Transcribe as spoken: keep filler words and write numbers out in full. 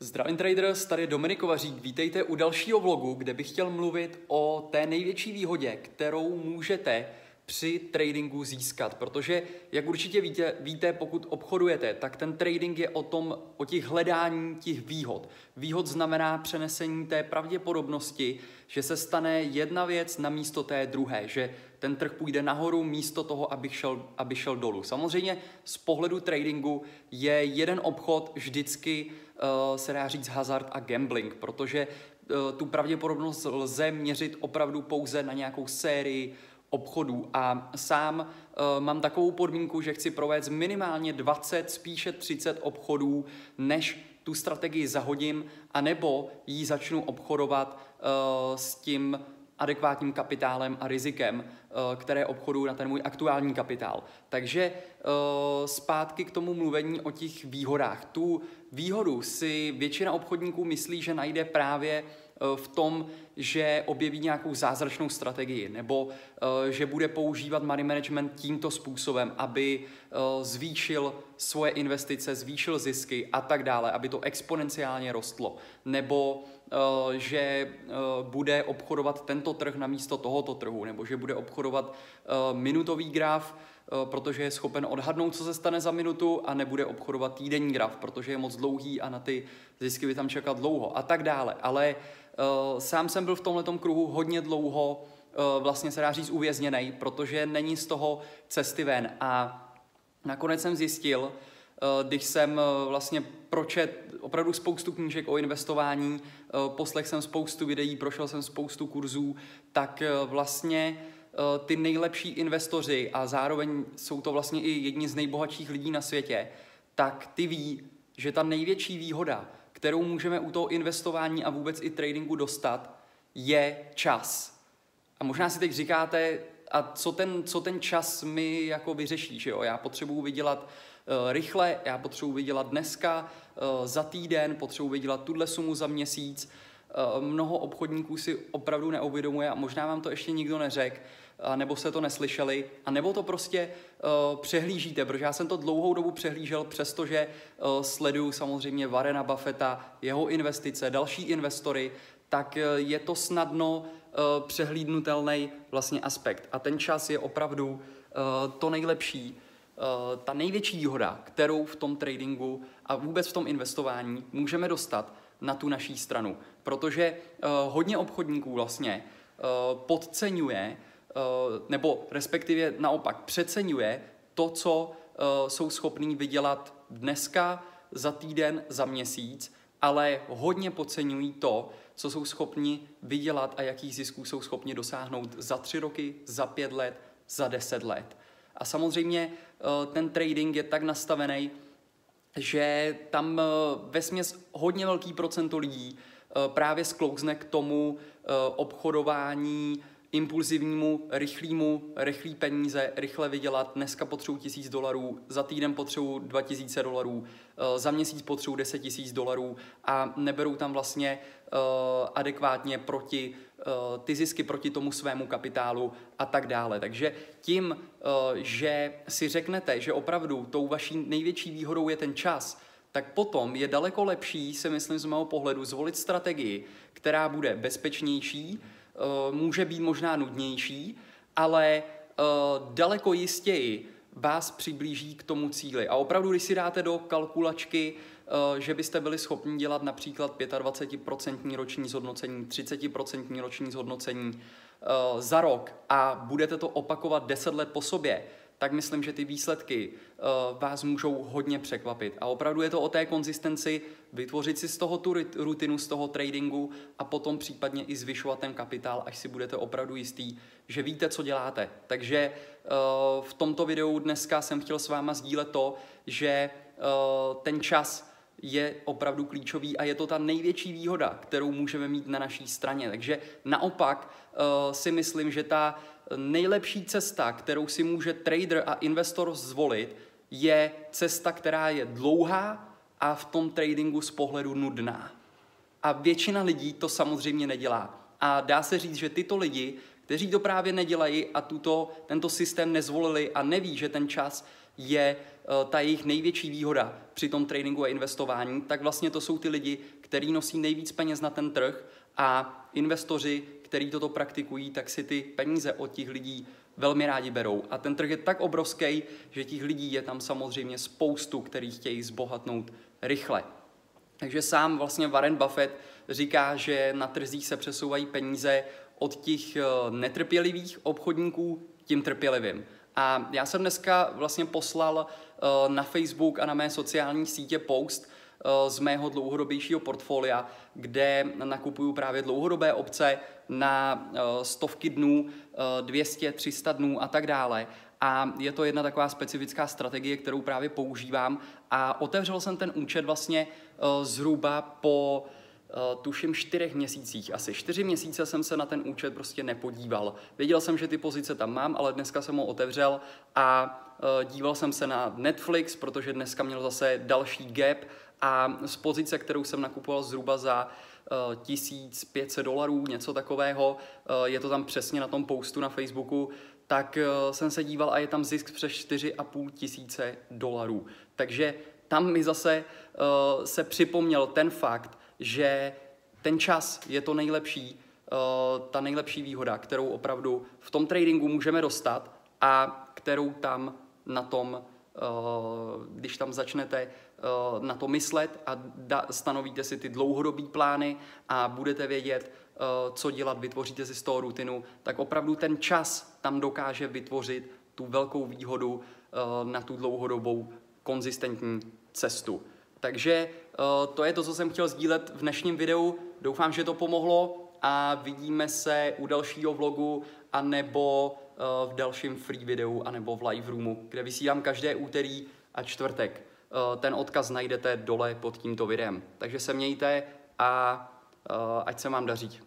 Zdravím traders, tady je Dominik Vařík, vítejte u dalšího vlogu, kde bych chtěl mluvit o té největší výhodě, kterou můžete při tradingu získat, protože jak určitě víte, víte, pokud obchodujete, tak ten trading je o tom, o těch hledání těch výhod. Výhod znamená přenesení té pravděpodobnosti, že se stane jedna věc na místo té druhé, že ten trh půjde nahoru místo toho, aby šel, aby šel dolů. Samozřejmě z pohledu tradingu je jeden obchod vždycky, uh, se dá říct, hazard a gambling, protože uh, tu pravděpodobnost lze měřit opravdu pouze na nějakou sérii obchodů a sám uh, mám takovou podmínku, že chci provést minimálně dvacet, spíše třicet obchodů, než tu strategii zahodím, anebo ji začnu obchodovat uh, s tím adekvátním kapitálem a rizikem, uh, které obchoduju na ten můj aktuální kapitál. Takže uh, zpátky k tomu mluvení o těch výhodách. Tu výhodu si většina obchodníků myslí, že najde právě v tom, že objeví nějakou zázračnou strategii nebo uh, že bude používat money management tímto způsobem, aby uh, zvýšil svoje investice, zvýšil zisky a tak dále, aby to exponenciálně rostlo. Nebo uh, že uh, bude obchodovat tento trh na místo tohoto trhu, nebo že bude obchodovat uh, minutový graf, uh, protože je schopen odhadnout, co se stane za minutu, a nebude obchodovat týdenní graf, protože je moc dlouhý a na ty zisky by tam čekat dlouho a tak dále. Ale Uh, sám jsem byl v tomhletom kruhu hodně dlouho, uh, vlastně se dá říct uvězněnej, protože není z toho cesty ven. A nakonec jsem zjistil, uh, když jsem uh, vlastně pročet opravdu spoustu knížek o investování, uh, poslech jsem spoustu videí, prošel jsem spoustu kurzů, tak uh, vlastně uh, ty nejlepší investoři, a zároveň jsou to vlastně i jedni z nejbohatších lidí na světě, tak ty ví, že ta největší výhoda, kterou můžeme u toho investování a vůbec i tradingu dostat, je čas. A možná si teď říkáte, a co ten, co ten čas mi jako vyřeší, že jo? Já potřebuji vydělat uh, rychle, já potřebuji vydělat dneska, uh, za týden, potřebuji vydělat tuhle sumu za měsíc. Uh, mnoho obchodníků si opravdu neuvědomuje, a možná vám to ještě nikdo neřekl, nebo se to neslyšeli, a nebo to prostě uh, přehlížíte, protože já jsem to dlouhou dobu přehlížel, přestože uh, sleduju samozřejmě Warrena Buffetta, jeho investice, další investory, tak uh, je to snadno uh, přehlídnutelný vlastně aspekt. A ten čas je opravdu uh, to nejlepší, uh, ta největší výhoda, kterou v tom tradingu a vůbec v tom investování můžeme dostat na tu naší stranu. Protože uh, hodně obchodníků vlastně uh, podceňuje, nebo respektive naopak přeceňuje to, co uh, jsou schopní vydělat dneska, za týden, za měsíc, ale hodně podceňují to, co jsou schopni vydělat a jakých zisků jsou schopni dosáhnout za tři roky, za pět let, za deset let. A samozřejmě uh, ten trading je tak nastavený, že tam uh, vesměs hodně velký procento lidí uh, právě sklouzne k tomu uh, obchodování impulzivnímu, rychlému, rychlý peníze, rychle vydělat, dneska potřebuji tisíc dolarů, za týden potřebuji dva tisíce dolarů, za měsíc potřebuji deset tisíc dolarů, a neberou tam vlastně uh, adekvátně proti uh, ty zisky proti tomu svému kapitálu a tak dále. Takže tím, uh, že si řeknete, že opravdu tou vaší největší výhodou je ten čas, tak potom je daleko lepší, si myslím z mého pohledu, zvolit strategii, která bude bezpečnější, může být možná nudnější, ale uh, daleko jistěji vás přiblíží k tomu cíli. A opravdu, když si dáte do kalkulačky, uh, že byste byli schopni dělat například dvacet pět procent roční zhodnocení, třicet procent roční zhodnocení uh, za rok a budete to opakovat deset let po sobě, tak myslím, že ty výsledky uh, vás můžou hodně překvapit. A opravdu je to o té konzistenci, vytvořit si z toho tu rutinu, z toho tradingu, a potom případně i zvyšovat ten kapitál, až si budete opravdu jistý, že víte, co děláte. Takže uh, v tomto videu dneska jsem chtěl s váma sdílet to, že uh, ten čas je opravdu klíčový a je to ta největší výhoda, kterou můžeme mít na naší straně. Takže naopak uh, si myslím, že ta nejlepší cesta, kterou si může trader a investor zvolit, je cesta, která je dlouhá a v tom tradingu z pohledu nudná. A většina lidí to samozřejmě nedělá. A dá se říct, že tyto lidi, kteří to právě nedělají a tuto, tento systém nezvolili a neví, že ten čas je ta jejich největší výhoda při tom tradingu a investování, tak vlastně to jsou ty lidi, kteří nosí nejvíc peněz na ten trh a investoři, kteří toto praktikují, tak si ty peníze od těch lidí velmi rádi berou. A ten trh je tak obrovský, že těch lidí je tam samozřejmě spoustu, kteří chtějí zbohatnout rychle. Takže sám vlastně Warren Buffett říká, že na trzích se přesouvají peníze od těch netrpělivých obchodníků tím trpělivým. A já jsem dneska vlastně poslal na Facebook a na mé sociální sítě post z mého dlouhodobějšího portfolia, kde nakupuju právě dlouhodobé opce na stovky dnů, dvě stě, tři sta dnů a tak dále. A je to jedna taková specifická strategie, kterou právě používám. A otevřel jsem ten účet vlastně zhruba po tuším čtyřech měsících. Asi čtyři měsíce jsem se na ten účet prostě nepodíval. Věděl jsem, že ty pozice tam mám, ale dneska jsem ho otevřel a díval jsem se na Netflix, protože dneska měl zase další gap a z pozice, kterou jsem nakupoval zhruba za tisíc pět set dolarů, něco takového, je to tam přesně na tom postu na Facebooku, tak jsem se díval a je tam zisk přes čtyři a půl tisíce dolarů. Takže tam mi zase se připomněl ten fakt, že ten čas je to nejlepší, ta nejlepší výhoda, kterou opravdu v tom tradingu můžeme dostat a kterou tam na tom, když tam začnete na to myslet a stanovíte si ty dlouhodobé plány a budete vědět, co dělat, vytvoříte si z toho rutinu, tak opravdu ten čas tam dokáže vytvořit tu velkou výhodu na tu dlouhodobou konzistentní cestu. Takže to je to, co jsem chtěl sdílet v dnešním videu. Doufám, že to pomohlo a vidíme se u dalšího vlogu anebo v dalším free videu anebo v live roomu, kde vysílám každé úterý a čtvrtek. Ten odkaz najdete dole pod tímto videem. Takže se mějte a ať se vám daří.